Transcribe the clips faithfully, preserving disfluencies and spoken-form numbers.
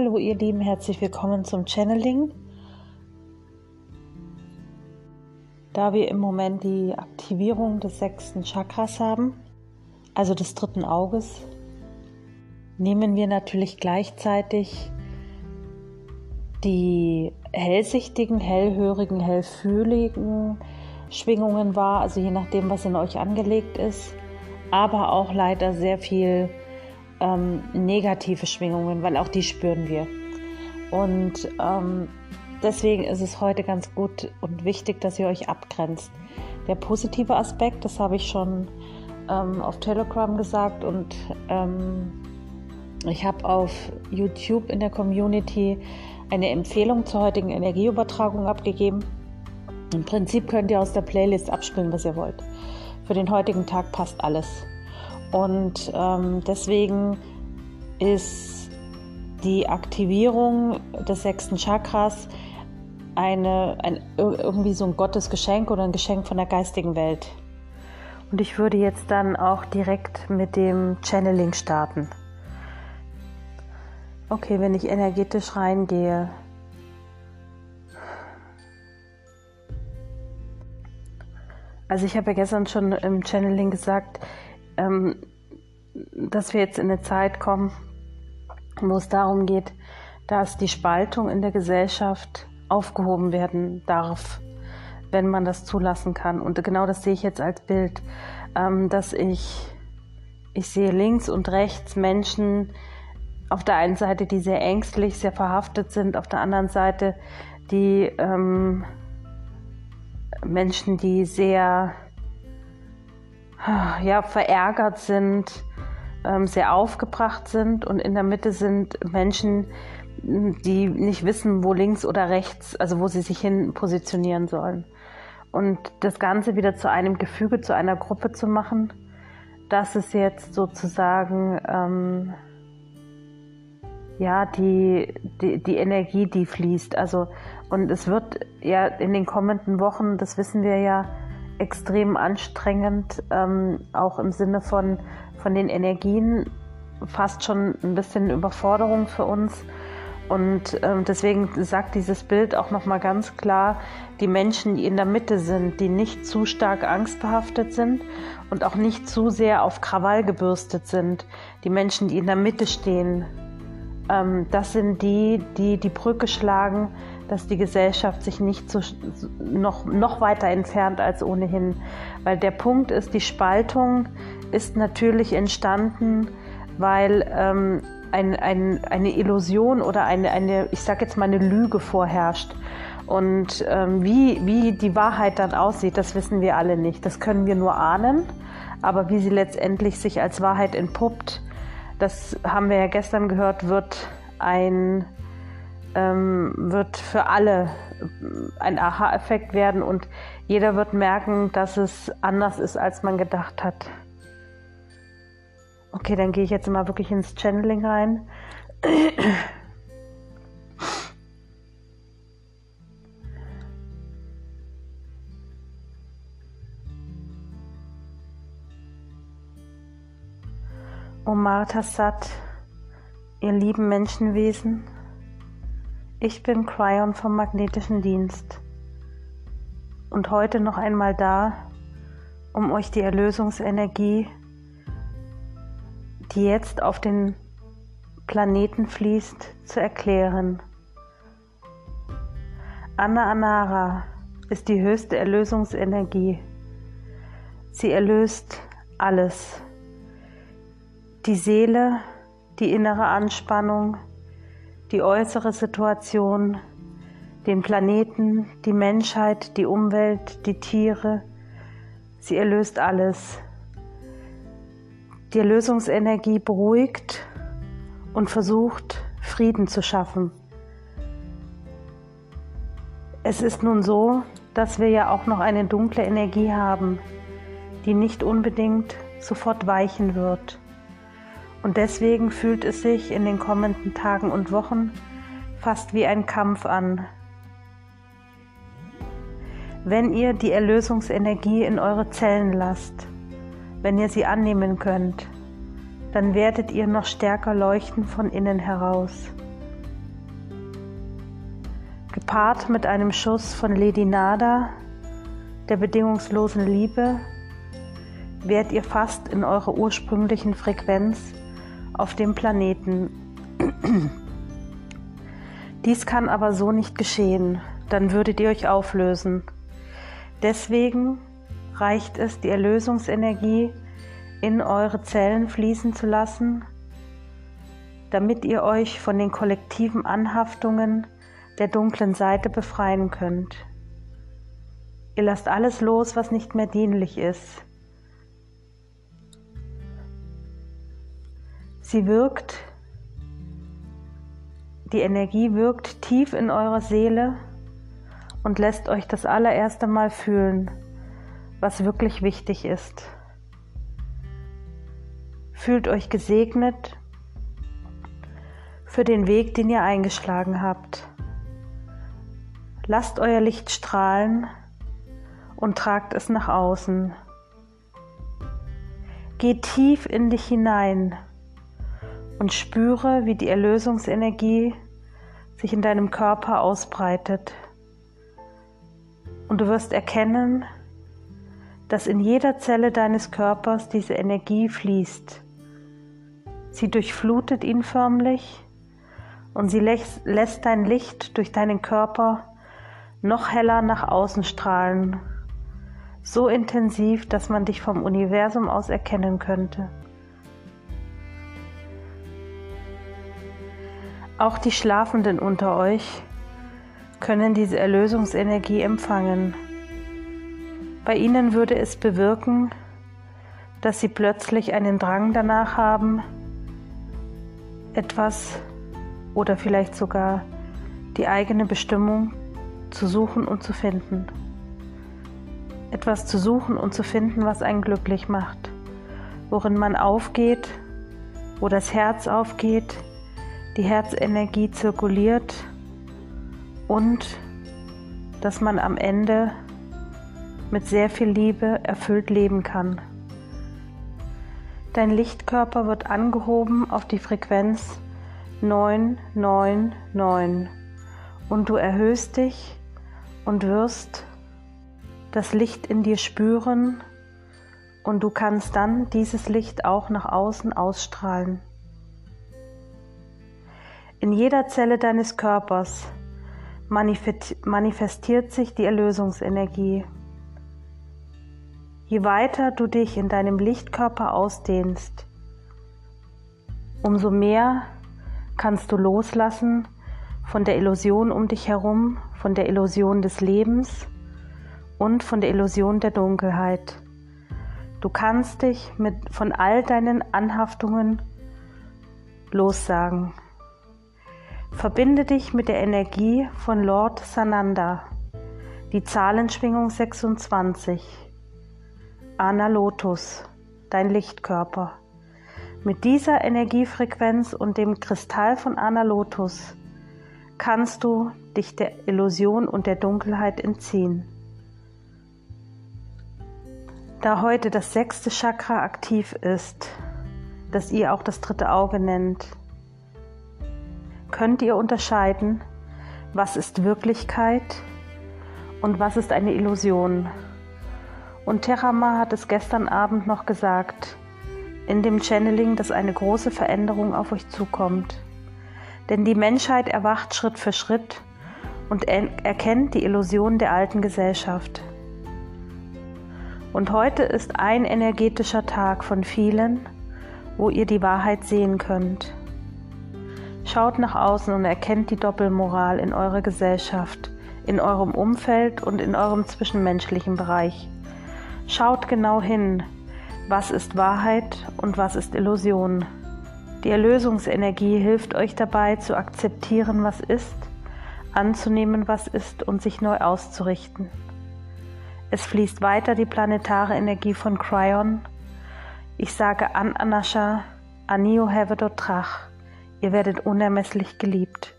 Hallo ihr Lieben, herzlich willkommen zum Channeling. Da wir im Moment die Aktivierung des sechsten Chakras haben, also des dritten Auges, nehmen wir natürlich gleichzeitig die hellsichtigen, hellhörigen, hellfühligen Schwingungen wahr, also je nachdem, was in euch angelegt ist, aber auch leider sehr viel Ähm, negative Schwingungen, weil auch die spüren wir. Und ähm, deswegen ist es heute ganz gut und wichtig, dass ihr euch abgrenzt. Der positive Aspekt, das habe ich schon ähm, auf Telegram gesagt und ähm, ich habe auf YouTube in der Community eine Empfehlung zur heutigen Energieübertragung abgegeben. Im Prinzip könnt ihr aus der Playlist abspielen, was ihr wollt. Für den heutigen Tag passt alles. Und ähm, deswegen ist die Aktivierung des sechsten Chakras eine, ein, irgendwie so ein Gottesgeschenk oder ein Geschenk von der geistigen Welt. Und ich würde jetzt dann auch direkt mit dem Channeling starten. Okay, wenn ich energetisch reingehe, also ich habe ja gestern schon im Channeling gesagt, dass wir jetzt in eine Zeit kommen, wo es darum geht, dass die Spaltung in der Gesellschaft aufgehoben werden darf, wenn man das zulassen kann. Und genau das sehe ich jetzt als Bild, dass ich, ich sehe links und rechts Menschen auf der einen Seite, die sehr ängstlich, sehr verhaftet sind, auf der anderen Seite die ähm, Menschen, die sehr ja, verärgert sind, sehr aufgebracht sind, und in der Mitte sind Menschen, die nicht wissen, wo links oder rechts, also wo sie sich hin positionieren sollen. Und das Ganze wieder zu einem Gefüge, zu einer Gruppe zu machen, das ist jetzt sozusagen ähm, ja, die, die, die Energie, die fließt. Also, und es wird ja in den kommenden Wochen, das wissen wir ja, extrem anstrengend, ähm, auch im Sinne von, von den Energien, fast schon ein bisschen Überforderung für uns. Und ähm, deswegen sagt dieses Bild auch nochmal ganz klar, die Menschen, die in der Mitte sind, die nicht zu stark angstbehaftet sind und auch nicht zu sehr auf Krawall gebürstet sind, die Menschen, die in der Mitte stehen, ähm, das sind die, die die Brücke schlagen, dass die Gesellschaft sich nicht so, noch, noch weiter entfernt als ohnehin. Weil der Punkt ist, die Spaltung ist natürlich entstanden, weil ähm, ein, ein, eine Illusion oder eine, eine, ich sag jetzt mal eine Lüge vorherrscht. Und ähm, wie, wie die Wahrheit dann aussieht, das wissen wir alle nicht. Das können wir nur ahnen, aber wie sie letztendlich sich als Wahrheit entpuppt, das haben wir ja gestern gehört, wird ein... wird für alle ein Aha-Effekt werden und jeder wird merken, dass es anders ist, als man gedacht hat. Okay, dann gehe ich jetzt mal wirklich ins Channeling rein. Omarta Sat, ihr lieben Menschenwesen, ich bin Kryon vom Magnetischen Dienst und heute noch einmal da, um euch die Erlösungsenergie, die jetzt auf den Planeten fließt, zu erklären. Anna Anara ist die höchste Erlösungsenergie. Sie erlöst alles. Die Seele, die innere Anspannung, die äußere Situation, den Planeten, die Menschheit, die Umwelt, die Tiere. Sie erlöst alles. Die Erlösungsenergie beruhigt und versucht, Frieden zu schaffen. Es ist nun so, dass wir ja auch noch eine dunkle Energie haben, die nicht unbedingt sofort weichen wird. Und deswegen fühlt es sich in den kommenden Tagen und Wochen fast wie ein Kampf an. Wenn ihr die Erlösungsenergie in eure Zellen lasst, wenn ihr sie annehmen könnt, dann werdet ihr noch stärker leuchten von innen heraus. gepaart mit einem Schuss von Lady Nada, der bedingungslosen Liebe, wärt ihr fast in eurer ursprünglichen Frequenz auf dem Planeten. Dies kann aber so nicht geschehen, dann würdet ihr euch auflösen. Deswegen reicht es, die Erlösungsenergie in eure Zellen fließen zu lassen, damit ihr euch von den kollektiven Anhaftungen der dunklen Seite befreien könnt. Ihr lasst alles los, was nicht mehr dienlich ist. Sie wirkt, die Energie wirkt tief in eurer Seele und lässt euch das allererste Mal fühlen, was wirklich wichtig ist. Fühlt euch gesegnet für den Weg, den ihr eingeschlagen habt. Lasst euer Licht strahlen und tragt es nach außen. Geh tief in dich hinein und spüre, wie die Erlösungsenergie sich in deinem Körper ausbreitet. Und du wirst erkennen, dass in jeder Zelle deines Körpers diese Energie fließt. Sie durchflutet ihn förmlich und sie lässt dein Licht durch deinen Körper noch heller nach außen strahlen, so intensiv, dass man dich vom Universum aus erkennen könnte. Auch die Schlafenden unter euch können diese Erlösungsenergie empfangen. Bei ihnen würde es bewirken, dass sie plötzlich einen Drang danach haben, etwas oder vielleicht sogar die eigene Bestimmung zu suchen und zu finden. Etwas zu suchen und zu finden, was einen glücklich macht, worin man aufgeht, wo das Herz aufgeht, die Herzenergie zirkuliert und dass man am Ende mit sehr viel Liebe erfüllt leben kann. Dein Lichtkörper wird angehoben auf die Frequenz neun neun neun und du erhöhst dich und wirst das Licht in dir spüren und du kannst dann dieses Licht auch nach außen ausstrahlen. In jeder Zelle deines Körpers manifestiert sich die Erlösungsenergie. Je weiter du dich in deinem Lichtkörper ausdehnst, umso mehr kannst du loslassen von der Illusion um dich herum, von der Illusion des Lebens und von der Illusion der Dunkelheit. Du kannst dich mit, von all deinen Anhaftungen lossagen. Verbinde dich mit der Energie von Lord Sananda, die Zahlenschwingung sechsundzwanzig. Analotus, dein Lichtkörper. Mit dieser Energiefrequenz und dem Kristall von Analotus kannst du dich der Illusion und der Dunkelheit entziehen. Da heute das sechste Chakra aktiv ist, das ihr auch das dritte Auge nennt, könnt ihr unterscheiden, was ist Wirklichkeit und was ist eine Illusion. Und Terama hat es gestern Abend noch gesagt, in dem Channeling, dass eine große Veränderung auf euch zukommt. Denn die Menschheit erwacht Schritt für Schritt und erkennt die Illusion der alten Gesellschaft. Und heute ist ein energetischer Tag von vielen, wo ihr die Wahrheit sehen könnt. Schaut nach außen und erkennt die Doppelmoral in eurer Gesellschaft, in eurem Umfeld und in eurem zwischenmenschlichen Bereich. Schaut genau hin, was ist Wahrheit und was ist Illusion. Die Erlösungsenergie hilft euch dabei, zu akzeptieren, was ist, anzunehmen, was ist und sich neu auszurichten. Es fließt weiter die planetare Energie von Kryon. Ich sage an Anasha, Anio Hevedo Trach, ihr werdet unermesslich geliebt.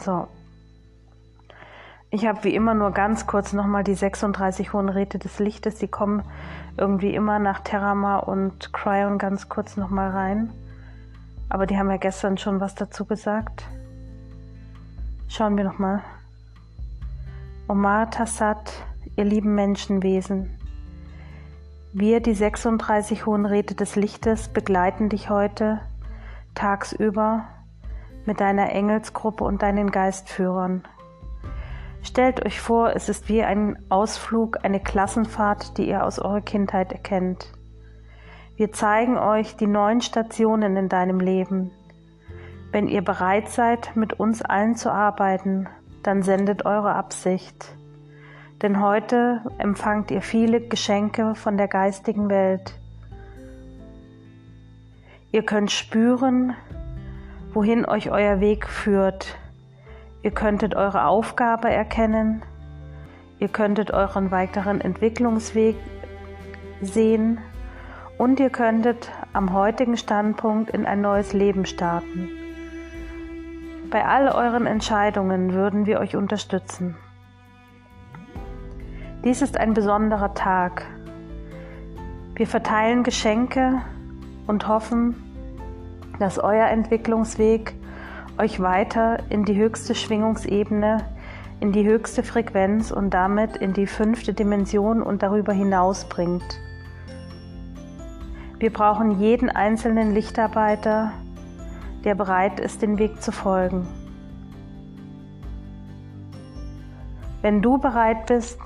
So. Ich habe wie immer nur ganz kurz nochmal die sechsunddreißig hohen Räte des Lichtes. Die kommen irgendwie immer nach Terama und Kryon ganz kurz nochmal rein. Aber die haben ja gestern schon was dazu gesagt. Schauen wir nochmal. Omar Tassat, ihr lieben Menschenwesen. Wir, die sechsunddreißig hohen Räte des Lichtes, begleiten dich heute tagsüber mit deiner Engelsgruppe und deinen Geistführern. Stellt euch vor, es ist wie ein Ausflug, eine Klassenfahrt, die ihr aus eurer Kindheit erkennt. Wir zeigen euch die neuen Stationen in deinem Leben. Wenn ihr bereit seid, mit uns allen zu arbeiten, dann sendet eure Absicht. Denn heute empfangt ihr viele Geschenke von der geistigen Welt. Ihr könnt spüren, wohin euch euer Weg führt. Ihr könntet eure Aufgabe erkennen. Ihr könntet euren weiteren Entwicklungsweg sehen. Und ihr könntet am heutigen Standpunkt in ein neues Leben starten. Bei all euren Entscheidungen würden wir euch unterstützen. Dies ist ein besonderer Tag. Wir verteilen Geschenke und hoffen, dass euer Entwicklungsweg euch weiter in die höchste Schwingungsebene, in die höchste Frequenz und damit in die fünfte Dimension und darüber hinaus bringt. Wir brauchen jeden einzelnen Lichtarbeiter, der bereit ist, den Weg zu folgen. Wenn du bereit bist,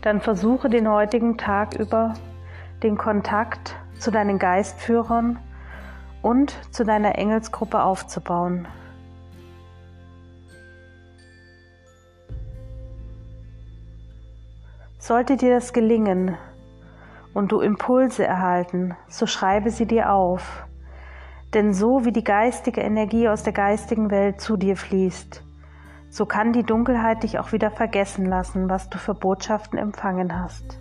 dann versuche den heutigen Tag über den Kontakt zu deinen Geistführern und zu deiner Engelsgruppe aufzubauen. Sollte dir das gelingen und du Impulse erhalten, so schreibe sie dir auf. Denn so wie die geistige Energie aus der geistigen Welt zu dir fließt, so kann die Dunkelheit dich auch wieder vergessen lassen, was du für Botschaften empfangen hast.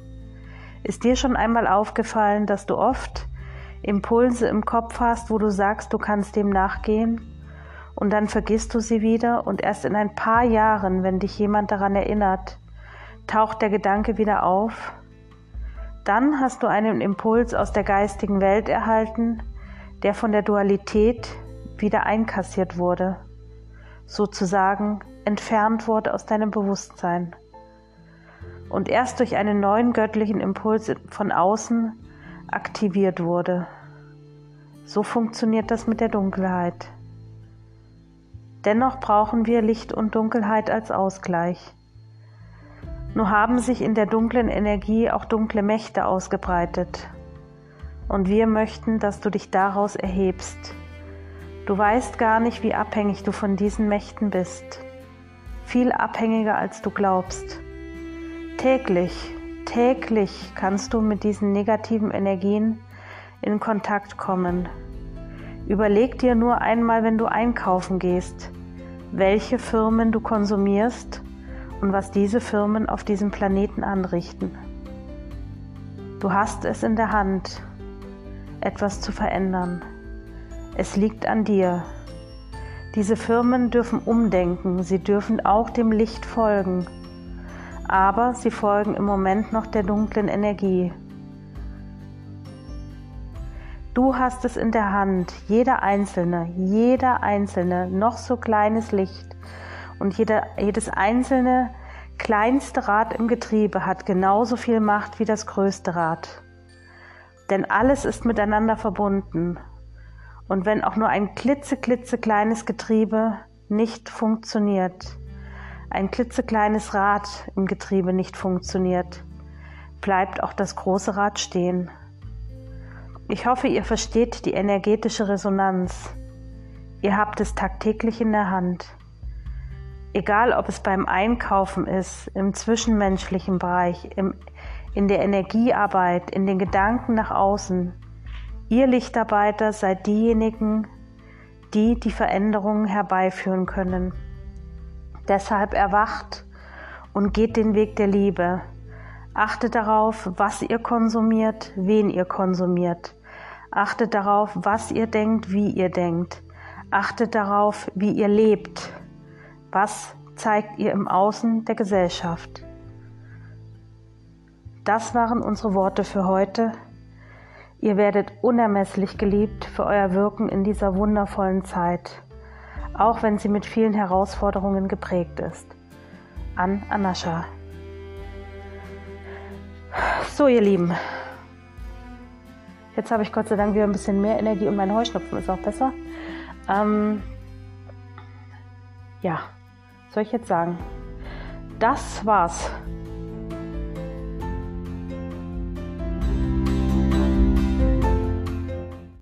Ist dir schon einmal aufgefallen, dass du oft Impulse im Kopf hast, wo du sagst, du kannst dem nachgehen, und dann vergisst du sie wieder und erst in ein paar Jahren, wenn dich jemand daran erinnert, taucht der Gedanke wieder auf? Dann hast du einen Impuls aus der geistigen Welt erhalten, der von der Dualität wieder einkassiert wurde, sozusagen entfernt wurde aus deinem Bewusstsein. Und erst durch einen neuen göttlichen Impuls von außen aktiviert wurde. So funktioniert das mit der Dunkelheit. Dennoch brauchen wir Licht und Dunkelheit als Ausgleich. Nur haben sich in der dunklen Energie auch dunkle Mächte ausgebreitet. Und wir möchten, dass du dich daraus erhebst. Du weißt gar nicht, wie abhängig du von diesen Mächten bist. Viel abhängiger, als du glaubst. Täglich, täglich kannst du mit diesen negativen Energien in Kontakt kommen. Überleg dir nur einmal, wenn du einkaufen gehst, welche Firmen du konsumierst und was diese Firmen auf diesem Planeten anrichten. Du hast es in der Hand, etwas zu verändern. Es liegt an dir. Diese Firmen dürfen umdenken, sie dürfen auch dem Licht folgen, aber sie folgen im Moment noch der dunklen Energie. Du hast es in der Hand, jeder einzelne, jeder einzelne, noch so kleines Licht und jeder, jedes einzelne kleinste Rad im Getriebe hat genauso viel Macht wie das größte Rad. Denn alles ist miteinander verbunden. Und wenn auch nur ein klitzeklitzekleines Getriebe nicht funktioniert, ein klitzekleines Rad im Getriebe nicht funktioniert, bleibt auch das große Rad stehen. Ich hoffe, ihr versteht die energetische Resonanz. Ihr habt es tagtäglich in der Hand. Egal, ob es beim Einkaufen ist, im zwischenmenschlichen Bereich, im in der Energiearbeit, in den Gedanken nach außen. Ihr Lichtarbeiter seid diejenigen, die die Veränderungen herbeiführen können. Deshalb erwacht und geht den Weg der Liebe. Achtet darauf, was ihr konsumiert, wen ihr konsumiert. Achtet darauf, was ihr denkt, wie ihr denkt. Achtet darauf, wie ihr lebt. Was zeigt ihr im Außen der Gesellschaft? Das waren unsere Worte für heute. Ihr werdet unermesslich geliebt für euer Wirken in dieser wundervollen Zeit, auch wenn sie mit vielen Herausforderungen geprägt ist. An Anasha. So, ihr Lieben. Jetzt habe ich Gott sei Dank wieder ein bisschen mehr Energie und mein Heuschnupfen ist auch besser. Ähm, ja, soll ich jetzt sagen? Das war's.